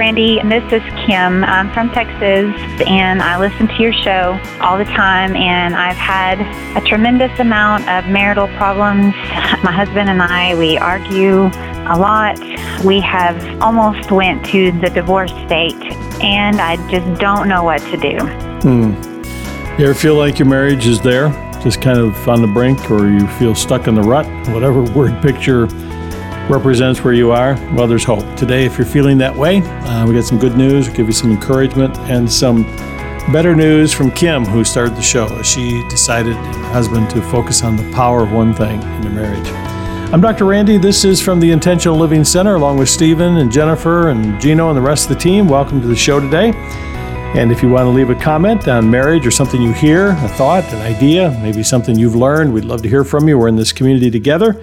Randy. This is Kim. I'm from Texas, and I listen to your show all the time, and I've had a tremendous amount of marital problems. My husband and I, we argue a lot. We have almost went to the divorce state, and I just don't know what to do. You ever feel like your marriage is there, just kind of on the brink, or you feel stuck in the rut, whatever word picture represents where you are? Well, there's hope. Today, if you're feeling that way, we got some good news. We'll give you some encouragement and some better news from Kim, who started the show. She decided, her husband, to focus on the power of one thing in their marriage. I'm Dr. Randy. This is from the Intentional Living Center, along with Stephen and Jennifer and Gino and the rest of the team. Welcome to the show today. And if you want to leave a comment on marriage or something you hear, a thought, an idea, maybe something you've learned, we'd love to hear from you. We're in this community together.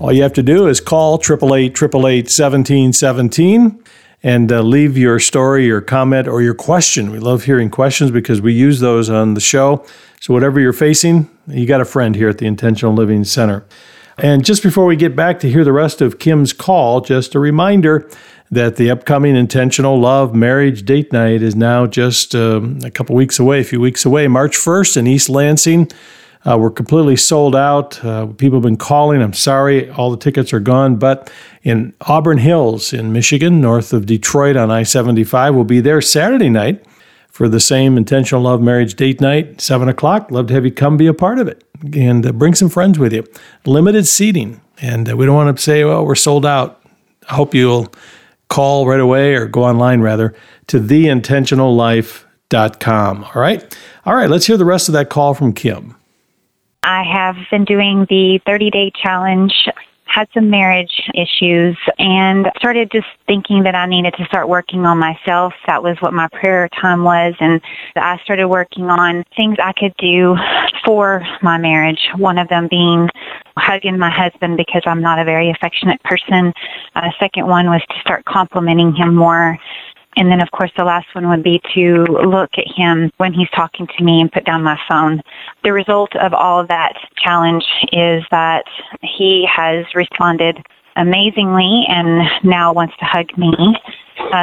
All you have to do is call 888-888-1717 and leave your story, your comment, or your question. We love hearing questions because we use those on the show. So whatever you're facing, you got a friend here at the Intentional Living Center. And just before we get back to hear the rest of Kim's call, just a reminder that the upcoming Intentional Love Marriage Date Night is now just a few weeks away, March 1st in East Lansing. We're completely sold out. People have been calling. I'm sorry, all the tickets are gone. But in Auburn Hills in Michigan, north of Detroit on I-75, we'll be there Saturday night for the same Intentional Love Marriage Date Night, 7 o'clock. Love to have you come be a part of it. And bring some friends with you. Limited seating. And we don't want to say, well, we're sold out. I hope you'll call right away or go online, rather, to TheIntentionalLife.com. All right? All right, let's hear the rest of that call from Kim. I have been doing the 30-day challenge, had some marriage issues, and started just thinking that I needed to start working on myself. That was what my prayer time was, and I started working on things I could do for my marriage, one of them being hugging my husband because I'm not a very affectionate person. Second one was to start complimenting him more. And then, of course, the last one would be to look at him when he's talking to me and put down my phone. The result of all of that challenge is that he has responded amazingly and now wants to hug me,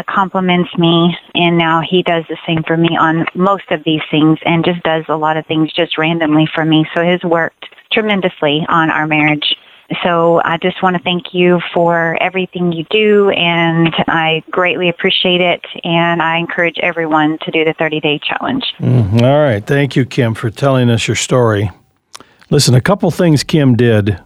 compliments me, and now he does the same for me on most of these things and just does a lot of things just randomly for me. So it has worked tremendously on our marriage. So I just want to thank you for everything you do, and I greatly appreciate it, and I encourage everyone to do the 30-day challenge. All right. Thank you, Kim, for telling us your story. Listen, a couple things Kim did.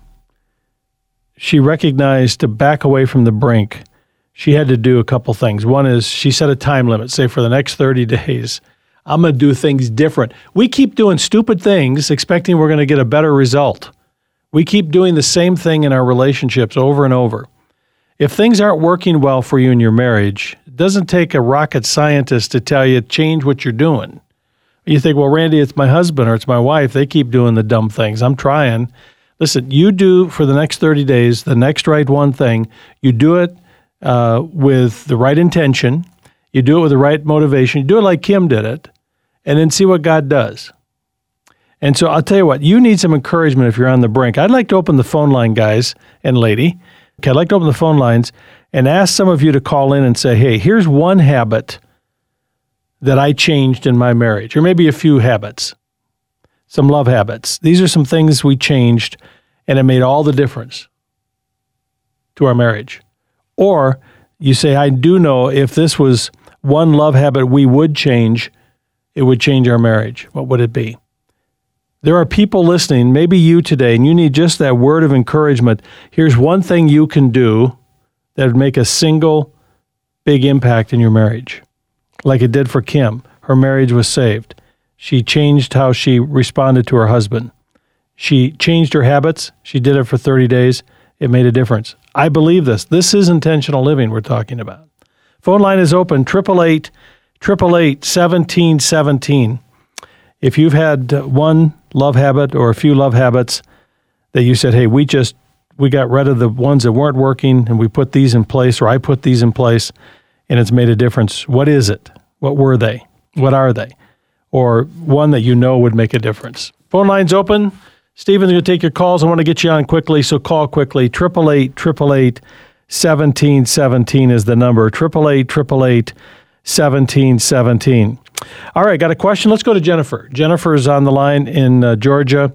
She recognized to back away from the brink. She had to do a couple things. One is she set a time limit, say for the next 30 days. I'm going to do things different. We keep doing stupid things expecting we're going to get a better result. We keep doing the same thing in our relationships over and over. If things aren't working well for you in your marriage, it doesn't take a rocket scientist to tell you, change what you're doing. You think, well, Randy, it's my husband or it's my wife. They keep doing the dumb things. I'm trying. Listen, you do for the next 30 days, the next right one thing. You do it with the right intention. You do it with the right motivation. You do it like Kim did it, and then see what God does. And so I'll tell you what, you need some encouragement if you're on the brink. I'd like to open the phone line, guys and lady. Okay, I'd like to open the phone lines and ask some of you to call in and say, hey, here's one habit that I changed in my marriage, or maybe a few habits, some love habits. These are some things we changed, and it made all the difference to our marriage. Or you say, I do know if this was one love habit we would change, it would change our marriage. What would it be? There are people listening, maybe you today, and you need just that word of encouragement. Here's one thing you can do that would make a single big impact in your marriage, like it did for Kim. Her marriage was saved. She changed how she responded to her husband. She changed her habits. She did it for 30 days. It made a difference. I believe this. This is intentional living we're talking about. Phone line is open, 888-888-1717. If you've had one love habit or a few love habits that you said, hey, we got rid of the ones that weren't working and we put these in place, or I put these in place, and it's made a difference. What is it? What were they? What are they? Or one that you know would make a difference. Phone line's open. Stephen's going to take your calls. I want to get you on quickly, so call quickly. 888-888-1717. 1717 is the number. 888-888-1717. All right, got a question? Let's go to Jennifer. Jennifer is on the line in Georgia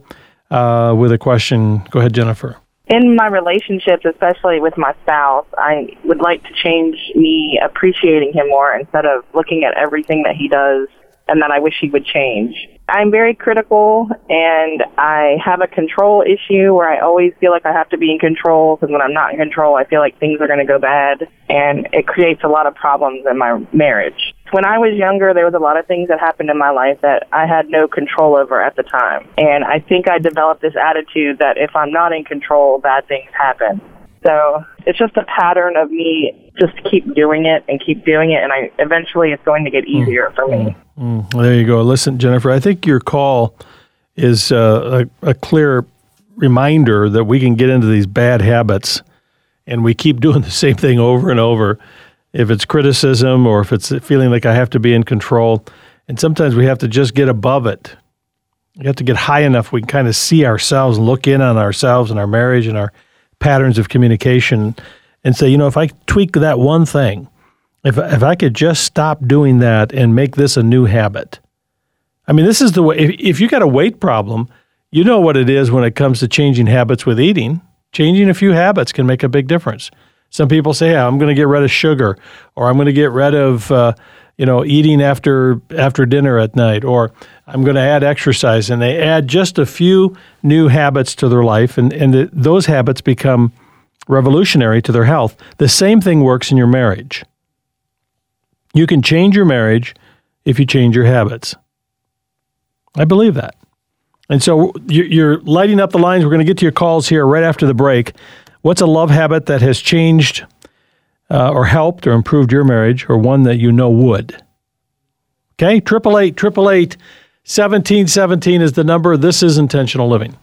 with a question. Go ahead, Jennifer. In my relationships, especially with my spouse, I would like to change me appreciating him more instead of looking at everything that he does and that I wish he would change. I'm very critical, and I have a control issue where I always feel like I have to be in control, because when I'm not in control, I feel like things are going to go bad, and it creates a lot of problems in my marriage. When I was younger, there was a lot of things that happened in my life that I had no control over at the time, and I think I developed this attitude that if I'm not in control, bad things happen. So it's just a pattern of me just keep doing it and keep doing it, and I eventually it's going to get easier for me. Well, there you go. Listen, Jennifer, I think your call is a clear reminder that we can get into these bad habits, and we keep doing the same thing over and over. If it's criticism or if it's feeling like I have to be in control, and sometimes we have to just get above it. We have to get high enough we can kind of see ourselves and look in on ourselves and our marriage and our patterns of communication and say, you know, if I tweak that one thing, if I could just stop doing that and make this a new habit. I mean, this is the way, if you got a weight problem, you know what it is when it comes to changing habits with eating. Changing a few habits can make a big difference. Some people say, yeah, I'm going to get rid of sugar, or I'm going to get rid of, eating after dinner at night, or I'm going to add exercise, and they add just a few new habits to their life, and those habits become revolutionary to their health. The same thing works in your marriage. You can change your marriage if you change your habits. I believe that. And so you're lighting up the lines. We're going to get to your calls here right after the break. What's a love habit that has changed or helped or improved your marriage, or one that you know would? Okay, 888-888-1717 is the number. This is Intentional Living.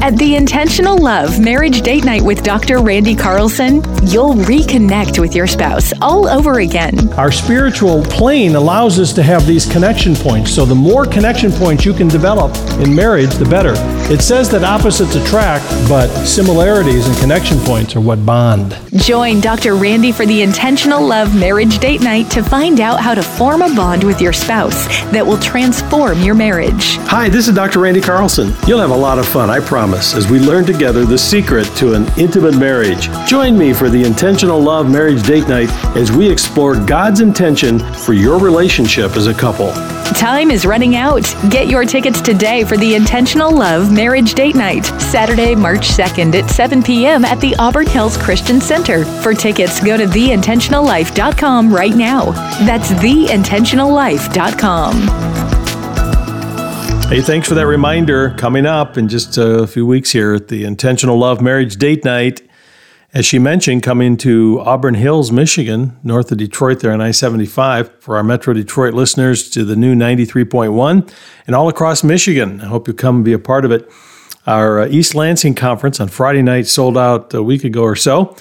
At the Intentional Love Marriage Date Night with Dr. Randy Carlson, you'll reconnect with your spouse all over again. Our spiritual plane allows us to have these connection points, so the more connection points you can develop in marriage, the better. It says that opposites attract, but similarities and connection points are what bond. Join Dr. Randy for the Intentional Love Marriage Date Night to find out how to form a bond with your spouse that will transform your marriage. Hi, this is Dr. Randy Carlson. You'll have a lot of fun, I promise, as we learn together the secret to an intimate marriage. Join me for the Intentional Love Marriage Date Night as we explore God's intention for your relationship as a couple. Time is running out. Get your tickets today for the Intentional Love Marriage Date Night, Saturday, March 2nd at 7 p.m. at the Auburn Hills Christian Center. For tickets, go to TheIntentionalLife.com right now. That's TheIntentionalLife.com. Hey, thanks for that reminder. Coming up in just a few weeks here at the Intentional Love Marriage Date Night, as she mentioned, coming to Auburn Hills, Michigan, north of Detroit there on I-75, for our Metro Detroit listeners, to the new 93.1, and all across Michigan. I hope you come and be a part of it. Our East Lansing conference on Friday night sold out a week ago or so,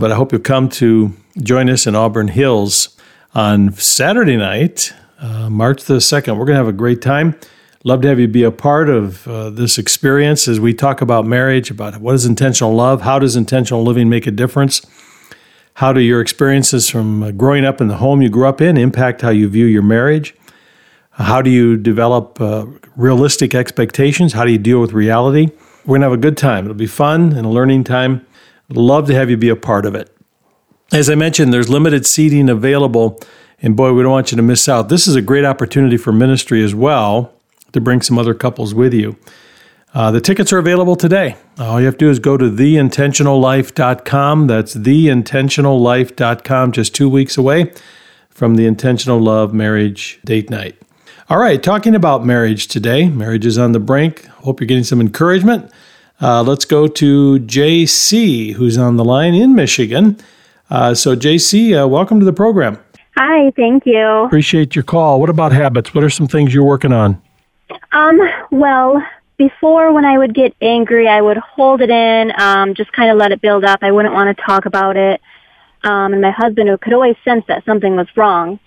but I hope you'll come to join us in Auburn Hills on Saturday night, March the 2nd. We're going to have a great time. Love to have you be a part of this experience as we talk about marriage, about what is intentional love, how does intentional living make a difference, how do your experiences from growing up in the home you grew up in impact how you view your marriage, how do you develop realistic expectations, how do you deal with reality. We're going to have a good time. It'll be fun and a learning time. I'd love to have you be a part of it. As I mentioned, there's limited seating available, and boy, we don't want you to miss out. This is a great opportunity for ministry as well, to bring some other couples with you. The tickets are available today. All you have to do is go to TheIntentionalLife.com. That's TheIntentionalLife.com, just 2 weeks away from the Intentional Love Marriage Date Night. All right, talking about marriage today. Marriage is on the brink. Hope you're getting some encouragement. Let's go to JC, who's on the line in Michigan. So JC, welcome to the program. Hi, thank you. Appreciate your call. What about habits? What are some things you're working on? Well, before, when I would get angry, I would hold it in, just kind of let it build up. I wouldn't want to talk about it. And my husband could always sense that something was wrong.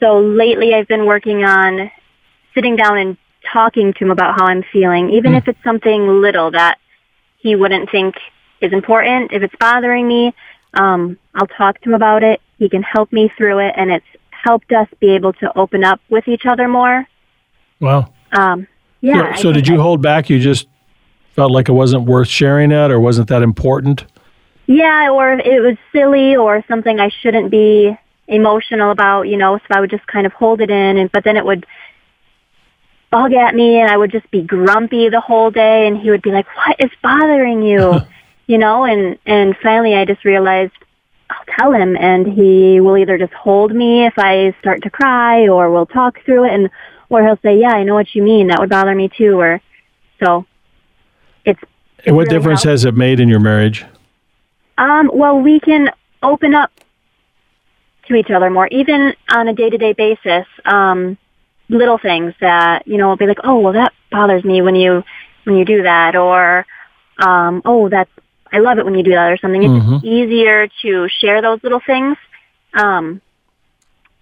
So lately I've been working on sitting down and talking to him about how I'm feeling, even if it's something little that he wouldn't think is important. If it's bothering me, I'll talk to him about it. He can help me through it, and it's helped us be able to open up with each other more. Wow. Yeah. So did you hold back? You just felt like it wasn't worth sharing it, or wasn't that important? Yeah, or it was silly or something I shouldn't be emotional about, you know, so I would just kind of hold it in, but then it would bug at me, and I would just be grumpy the whole day, and he would be like, what is bothering you? You know, and finally I just realized I'll tell him, and he will either just hold me if I start to cry, or we'll talk through it, and or he'll say, yeah, I know what you mean, that would bother me too, or so it's what really difference helped. Has it made in your marriage? Well, we can open up to each other more, even on a day-to-day basis, little things that, you know, will be like, oh, well, that bothers me when you do that, or, oh, that's, I love it when you do that, or something. It's mm-hmm. easier to share those little things,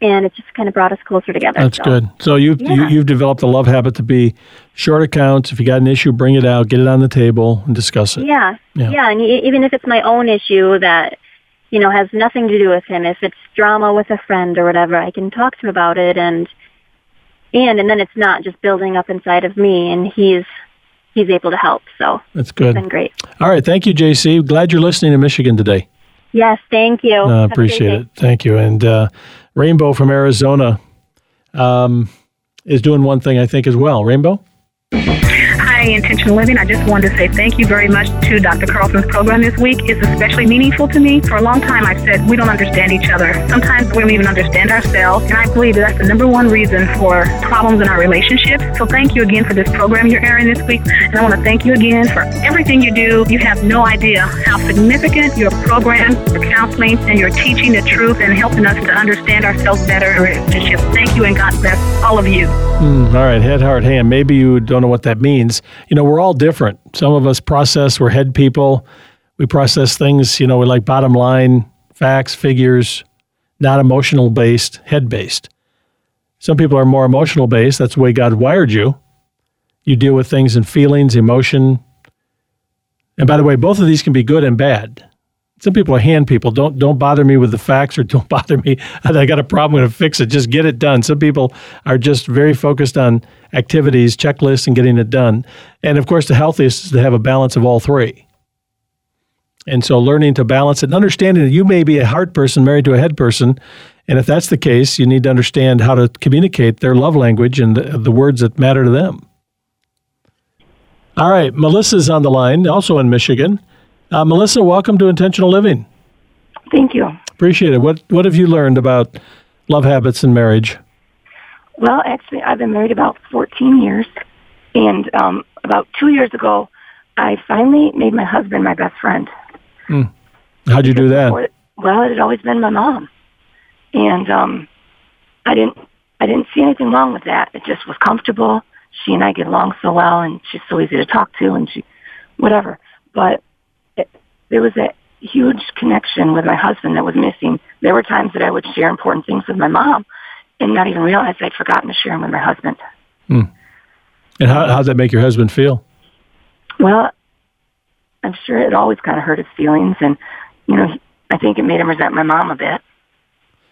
and it just kind of brought us closer together. That's good. So you've developed a love habit to be short accounts. If you got an issue, bring it out, get it on the table, and discuss it. Yeah, and even if it's my own issue that, you know, has nothing to do with him, if it's drama with a friend or whatever, I can talk to him about it, and then it's not just building up inside of me, and he's able to help. So that's good. It's been great. All right, thank you, JC. Glad you're listening to Michigan today. Yes, thank you. Appreciate it. Thank you. And Rainbow from Arizona is doing one thing I think as well. Rainbow? Hi, Intentional Living. I just wanted to say thank you very much to Dr. Carlson's program this week. It's especially meaningful to me. For a long time, I've said we don't understand each other. Sometimes we don't even understand ourselves, and I believe that's the number one reason for problems in our relationship. So thank you again for this program you're airing this week, and I want to thank you again for everything you do. You have no idea how significant your program, your counseling, and your teaching the truth and helping us to understand ourselves better in relationships. Thank you, and God bless all of you. All right, head, heart, hand. Maybe you don't know what that means. You know, we're all different. Some of us process, we're head people. We process things, you know, we like bottom line, facts, figures, not emotional based, head based. Some people are more emotional based. That's the way God wired you. You deal with things and feelings, emotion. And by the way, both of these can be good and bad. Some people are hand people. Don't bother me with the facts, or don't bother me. I got a problem, I'm going to fix it. Just get it done. Some people are just very focused on activities, checklists, and getting it done. And of course, the healthiest is to have a balance of all three. And so learning to balance it and understanding that you may be a heart person married to a head person. And if that's the case, you need to understand how to communicate their love language and the words that matter to them. All right. Melissa's on the line, also in Michigan. Melissa, welcome to Intentional Living. Thank you. Appreciate it. What have you learned about love habits and marriage? Well, actually, I've been married about 14 years, and about 2 years ago, I finally made my husband my best friend. Mm. How'd you do that? Well, it had always been my mom, and I didn't see anything wrong with that. It just was comfortable. She and I get along so well, and she's so easy to talk to, and she, whatever, but there was a huge connection with my husband that was missing. There were times that I would share important things with my mom and not even realize I'd forgotten to share them with my husband. Hmm. And how did that make your husband feel? Well, I'm sure it always kind of hurt his feelings, and you know, I think it made him resent my mom a bit.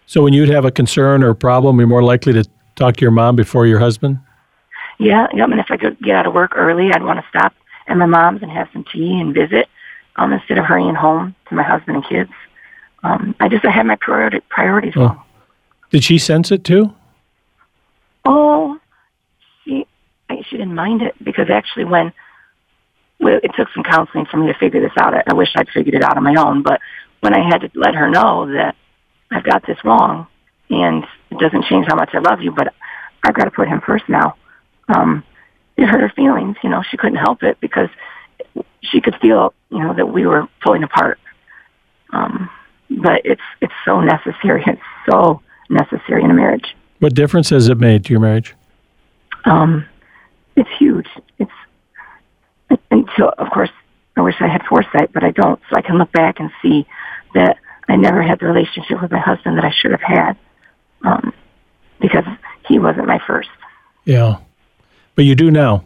So when you'd have a concern or a problem, you're more likely to talk to your mom before your husband? Yeah, and if I could get out of work early, I'd want to stop at my mom's and have some tea and visit. Instead of hurrying home to my husband and kids. I had my priorities wrong. Did she sense it too? Oh, she didn't mind it, because actually it took some counseling for me to figure this out. I wish I'd figured it out on my own, but when I had to let her know that I've got this wrong and it doesn't change how much I love you, but I've got to put him first now. It hurt her feelings. You know, she couldn't help it because she could feel, you know, that we were pulling apart. But it's so necessary. It's so necessary in a marriage. What difference has it made to your marriage? It's huge. Of course, I wish I had foresight, but I don't. So I can look back and see that I never had the relationship with my husband that I should have had, because he wasn't my first. Yeah. But you do now.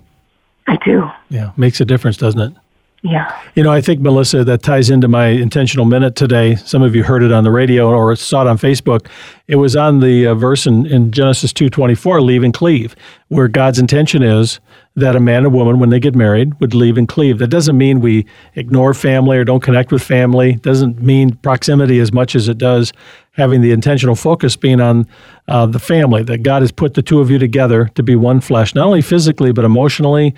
I do. Yeah. Makes a difference, doesn't it? Yeah. You know, I think, Melissa, that ties into my intentional minute today. Some of you heard it on the radio or saw it on Facebook. It was on the verse in Genesis 2:24, leave and cleave, where God's intention is that a man and woman, when they get married, would leave and cleave. That doesn't mean we ignore family or don't connect with family. Doesn't mean proximity as much as it does having the intentional focus being on the family, that God has put the two of you together to be one flesh, not only physically, but emotionally,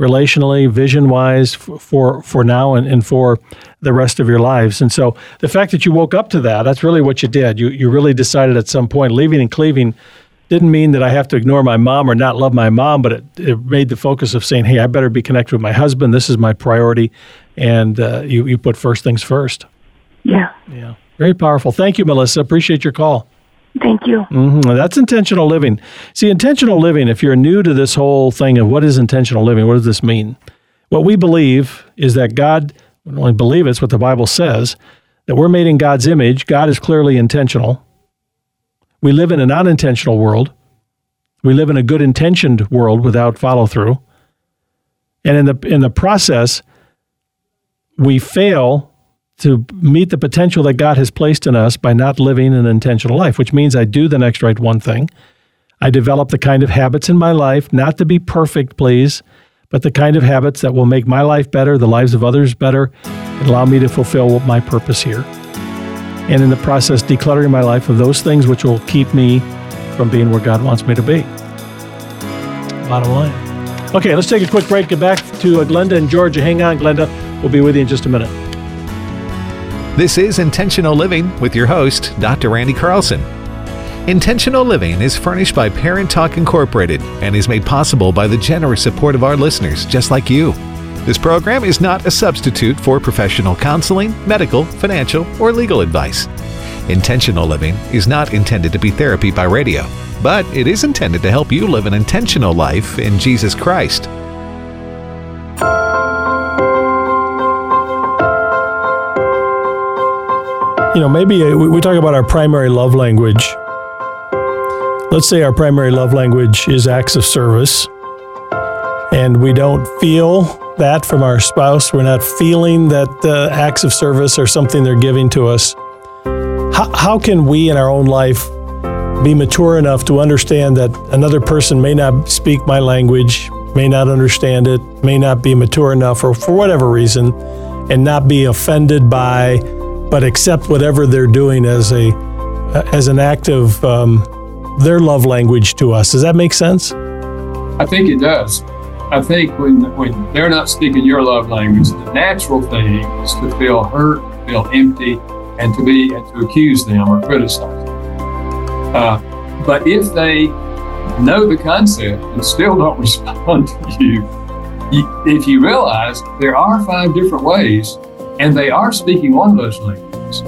relationally, vision-wise, for now and for the rest of your lives. And so the fact that you woke up to that, that's really what you did. You really decided at some point, leaving and cleaving didn't mean that I have to ignore my mom or not love my mom, but it made the focus of saying, hey, I better be connected with my husband. This is my priority. And you put first things first. Yeah. Yeah. Very powerful. Thank you, Melissa. Appreciate your call. Thank you. Mm-hmm. That's intentional living. See, intentional living, if you're new to this whole thing of what is intentional living, what does this mean? What we believe is that God, we don't only believe it's what the Bible says, that we're made in God's image. God is clearly intentional. We live in an unintentional world. We live in a good intentioned world without follow-through. And in the process, we fail to meet the potential that God has placed in us by not living an intentional life, which means I do the next right one thing. I develop the kind of habits in my life, not to be perfect, please, but the kind of habits that will make my life better, the lives of others better, and allow me to fulfill my purpose here. And in the process, decluttering my life of those things which will keep me from being where God wants me to be. Bottom line. Okay, let's take a quick break. Get back to Glenda and Georgia. Hang on, Glenda. We'll be with you in just a minute. This is Intentional Living with your host, Dr. Randy Carlson. Intentional Living is furnished by Parent Talk Incorporated and is made possible by the generous support of our listeners just like you. This program is not a substitute for professional counseling, medical, financial, or legal advice. Intentional Living is not intended to be therapy by radio, but it is intended to help you live an intentional life in Jesus Christ. You know, maybe we talk about our primary love language. Let's say our primary love language is acts of service, and we don't feel that from our spouse. We're not feeling that the acts of service are something they're giving to us. How can we in our own life be mature enough to understand that another person may not speak my language, may not understand it, may not be mature enough, or for whatever reason, and not be offended by, but accept whatever they're doing as an act of their love language to us? Does that make sense? I think it does. I think when they're not speaking your love language, the natural thing is to feel hurt, feel empty, and to accuse them or criticize them. But if they know the concept and still don't respond to you, if you realize there are 5 different ways, and they are speaking one of those languages,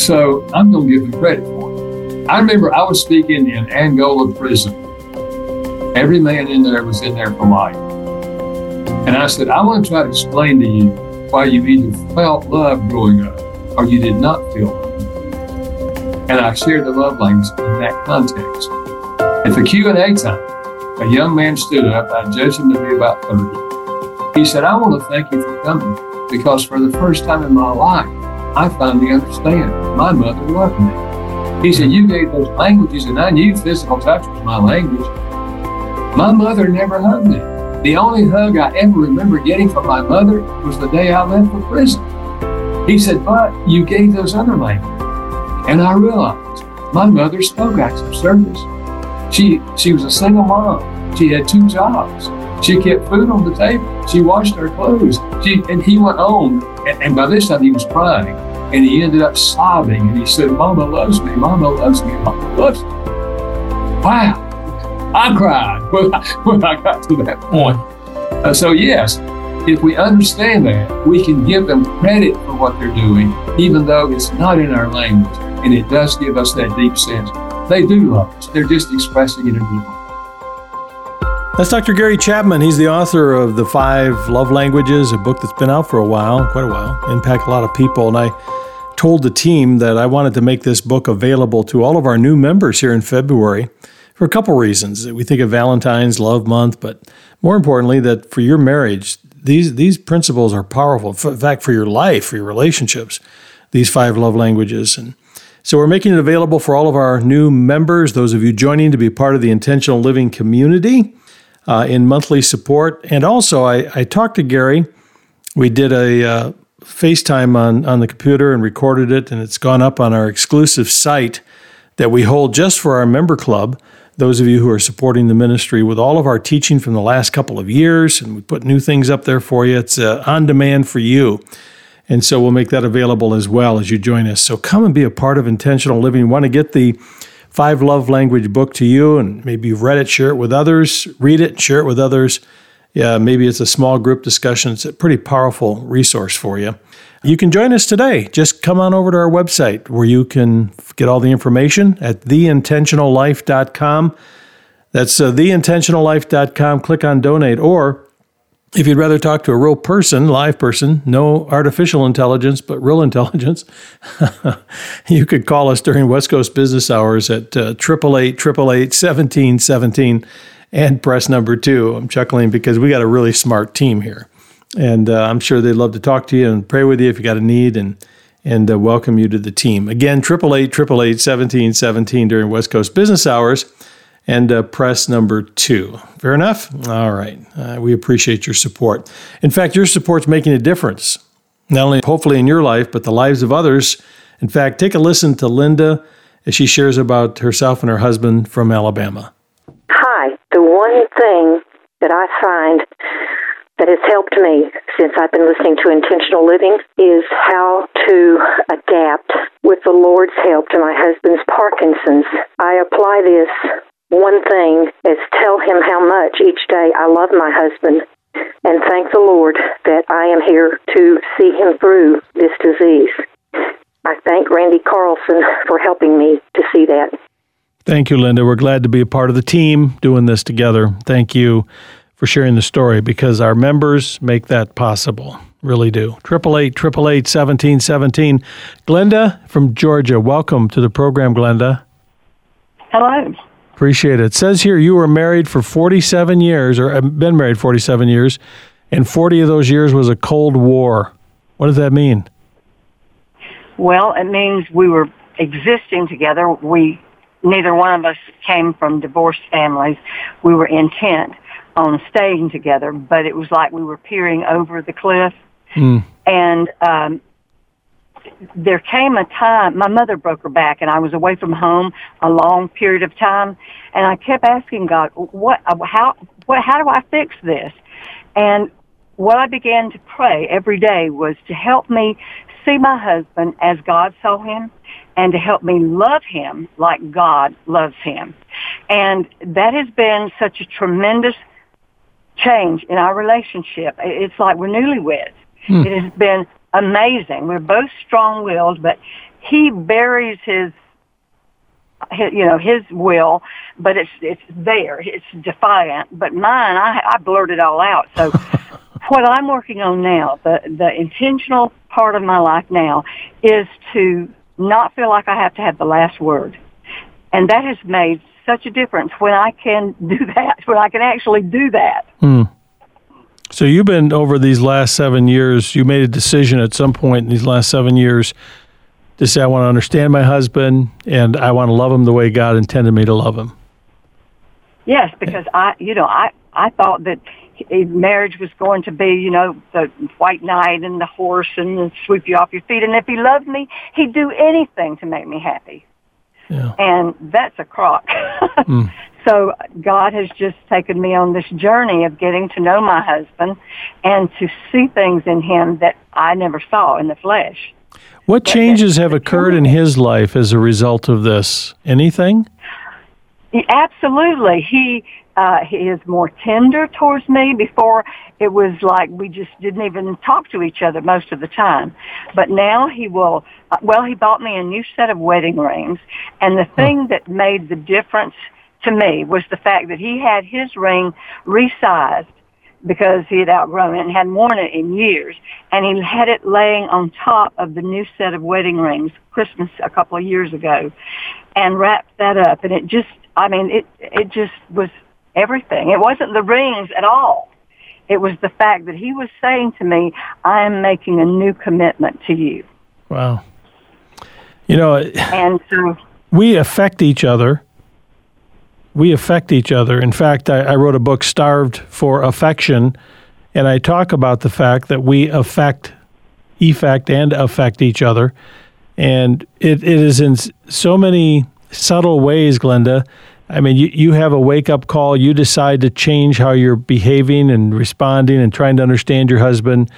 so I'm going to give them credit for it. I remember I was speaking in Angola prison. Every man in there was in there for life. And I said, I want to try to explain to you why you either felt love growing up or you did not feel love. And I shared the love language in that context. At the Q&A time, a young man stood up. I judged him to be about 30. He said, I want to thank you for coming, because for the first time in my life, I finally understand my mother loved me. He said, you gave those languages, and I knew physical touch was my language. My mother never hugged me. The only hug I ever remember getting from my mother was the day I left for prison. He said, but you gave those other languages. And I realized my mother spoke acts of service. She was a single mom. She had 2 jobs. She kept food on the table. She washed her clothes. And he went on, and by this time he was crying, and he ended up sobbing, and he said, Mama loves me, Mama loves me, Mama loves me. Wow. I cried when I got to that point. So yes, if we understand that, we can give them credit for what they're doing, even though it's not in our language, and it does give us that deep sense. They do love us. They're just expressing it in different ways. That's Dr. Gary Chapman. He's the author of The 5 Love Languages, a book that's been out for a while, quite a while, impacted a lot of people. And I told the team that I wanted to make this book available to all of our new members here in February for a couple reasons. We think of Valentine's, Love Month, but more importantly, that for your marriage, these principles are powerful. In fact, for your life, for your relationships, these 5 love languages. And so we're making it available for all of our new members, those of you joining to be part of the Intentional Living community in monthly support. And also, I talked to Gary. We did a FaceTime on the computer and recorded it, and it's gone up on our exclusive site that we hold just for our member club, those of you who are supporting the ministry, with all of our teaching from the last couple of years, and we put new things up there for you. It's on demand for you. And so we'll make that available as well as you join us. So come and be a part of Intentional Living. You want to get the 5 Love Language book to you, and maybe you've read it, share it with others, read it, share it with others. Yeah, maybe it's a small group discussion. It's a pretty powerful resource for you. You can join us today. Just come on over to our website where you can get all the information at TheIntentionalLife.com. That's TheIntentionalLife.com. Click on Donate. Or if you'd rather talk to a real person, live person, no artificial intelligence, but real intelligence, you could call us during West Coast business hours at 888-888-1717 and press number 2. I'm chuckling because we got a really smart team here. And I'm sure they'd love to talk to you and pray with you if you got a need and welcome you to the team. Again, 888-888-1717 during West Coast business hours and press number 2. Fair enough? All right. We appreciate your support. In fact, your support's making a difference, not only hopefully in your life, but the lives of others. In fact, take a listen to Linda as she shares about herself and her husband from Alabama. Hi. The one thing that I find that has helped me since I've been listening to Intentional Living is how to adapt with the Lord's help to my husband's Parkinson's. I apply this one thing is tell him how much each day I love my husband and thank the Lord that I am here to see him through this disease. I thank Randy Carlson for helping me to see that. Thank you, Linda. We're glad to be a part of the team doing this together. Thank you for sharing the story, because our members make that possible. Really do. 888-888-1717. Glenda from Georgia. Welcome to the program, Glenda. Hello. Appreciate it. It says here you were married for 47 years, or been married 47 years, and 40 of those years was a Cold War. What does that mean? Well, it means we were existing together. Neither one of us came from divorced families. We were intent on staying together, but it was like we were peering over the cliff. Mm. And there came a time, my mother broke her back, and I was away from home a long period of time, and I kept asking God, how do I fix this? And what I began to pray every day was to help me see my husband as God saw him, and to help me love him like God loves him. And that has been such a tremendous change in our relationship. It's like we're newlyweds. Mm. It has been amazing. We're both strong-willed, but he buries his will, but it's there. It's defiant. But mine, I blurt it all out. So what I'm working on now, the intentional part of my life now, is to not feel like I have to have the last word. And that has made such a difference when I can do that, when I can actually do that. Mm. So you've been, over these last 7 years, you made a decision at some point in these last 7 years to say, I want to understand my husband and I want to love him the way God intended me to love him. Yes, because I thought that marriage was going to be, the white knight and the horse and sweep you off your feet. And if he loved me, he'd do anything to make me happy. Yeah. And that's a crock. Mm. So God has just taken me on this journey of getting to know my husband and to see things in him that I never saw in the flesh. What changes have occurred in his life as a result of this? Anything? Absolutely. He is more tender towards me. Before, it was like we just didn't even talk to each other most of the time. But now he will, he bought me a new set of wedding rings. And the thing that made the difference to me was the fact that he had his ring resized because he had outgrown it and hadn't worn it in years. And he had it laying on top of the new set of wedding rings Christmas a couple of years ago and wrapped that up. And it just was everything. It wasn't the rings at all. It was the fact that he was saying to me, I am making a new commitment to you. Wow. You know, and so, we affect each other. We affect each other. In fact, I wrote a book, Starved for Affection, and I talk about the fact that we affect each other. And it is in so many subtle ways, Glenda. I mean, you have a wake-up call. You decide to change how you're behaving and responding and trying to understand your husband.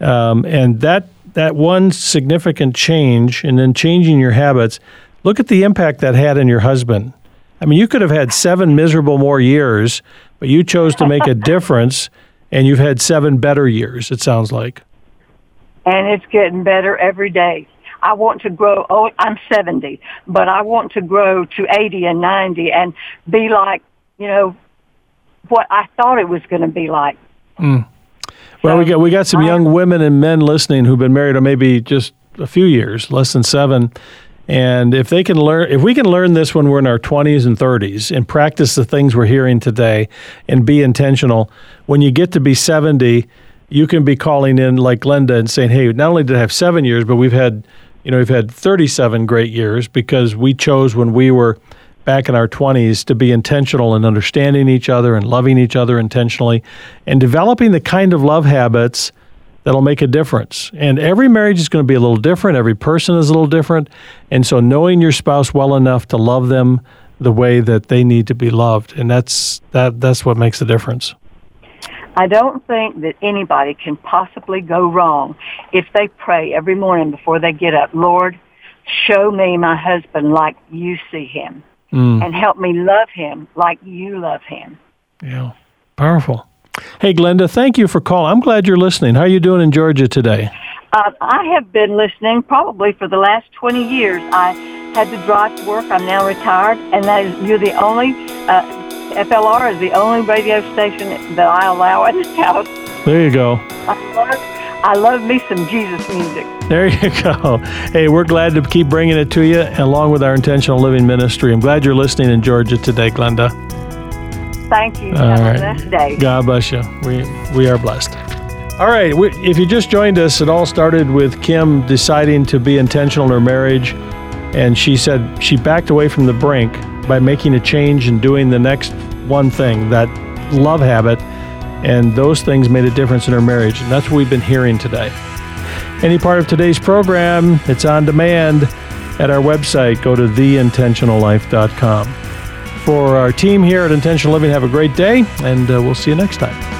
And that one significant change, and then changing your habits, look at the impact that had on your husband. I mean, you could have had 7 miserable more years, but you chose to make a difference, and you've had 7 better years, it sounds like. And it's getting better every day. I want to grow old. I'm 70, but I want to grow to 80 and 90 and be like, you know, what I thought it was going to be like. Mm. Well, so, we got some young women and men listening who've been married maybe just a few years, less than 7. And if we can learn this when we're in our 20s and 30s and practice the things we're hearing today and be intentional, when you get to be 70, you can be calling in like Glenda and saying, hey, not only did I have 7 years, but we've had 37 great years because we chose when we were back in our 20s to be intentional in understanding each other and loving each other intentionally and developing the kind of love habits that'll make a difference. And every marriage is going to be a little different. Every person is a little different. And so knowing your spouse well enough to love them the way that they need to be loved, and that's what makes the difference. I don't think that anybody can possibly go wrong if they pray every morning before they get up, Lord, show me my husband like you see him, and help me love him like you love him. Yeah, powerful. Hey, Glenda, thank you for calling. I'm glad you're listening. How are you doing in Georgia today? I have been listening probably for the last 20 years. I had to drive to work. I'm now retired, and that is, you're the only... FLR is the only radio station that I allow in this house. There you go. I love me some Jesus music. There you go. Hey, we're glad to keep bringing it to you along with our Intentional Living Ministry. I'm glad you're listening in Georgia today, Glenda. Thank you. Have a blessed day. God bless you. We are blessed. All right. If you just joined us, it all started with Kim deciding to be intentional in her marriage. And she said she backed away from the brink by making a change and doing the next one thing, that love habit, and those things made a difference in her marriage. And that's what we've been hearing today. Any part of today's program, it's on demand at our website. Go to TheIntentionalLife.com. For our team here at Intentional Living, have a great day, and we'll see you next time.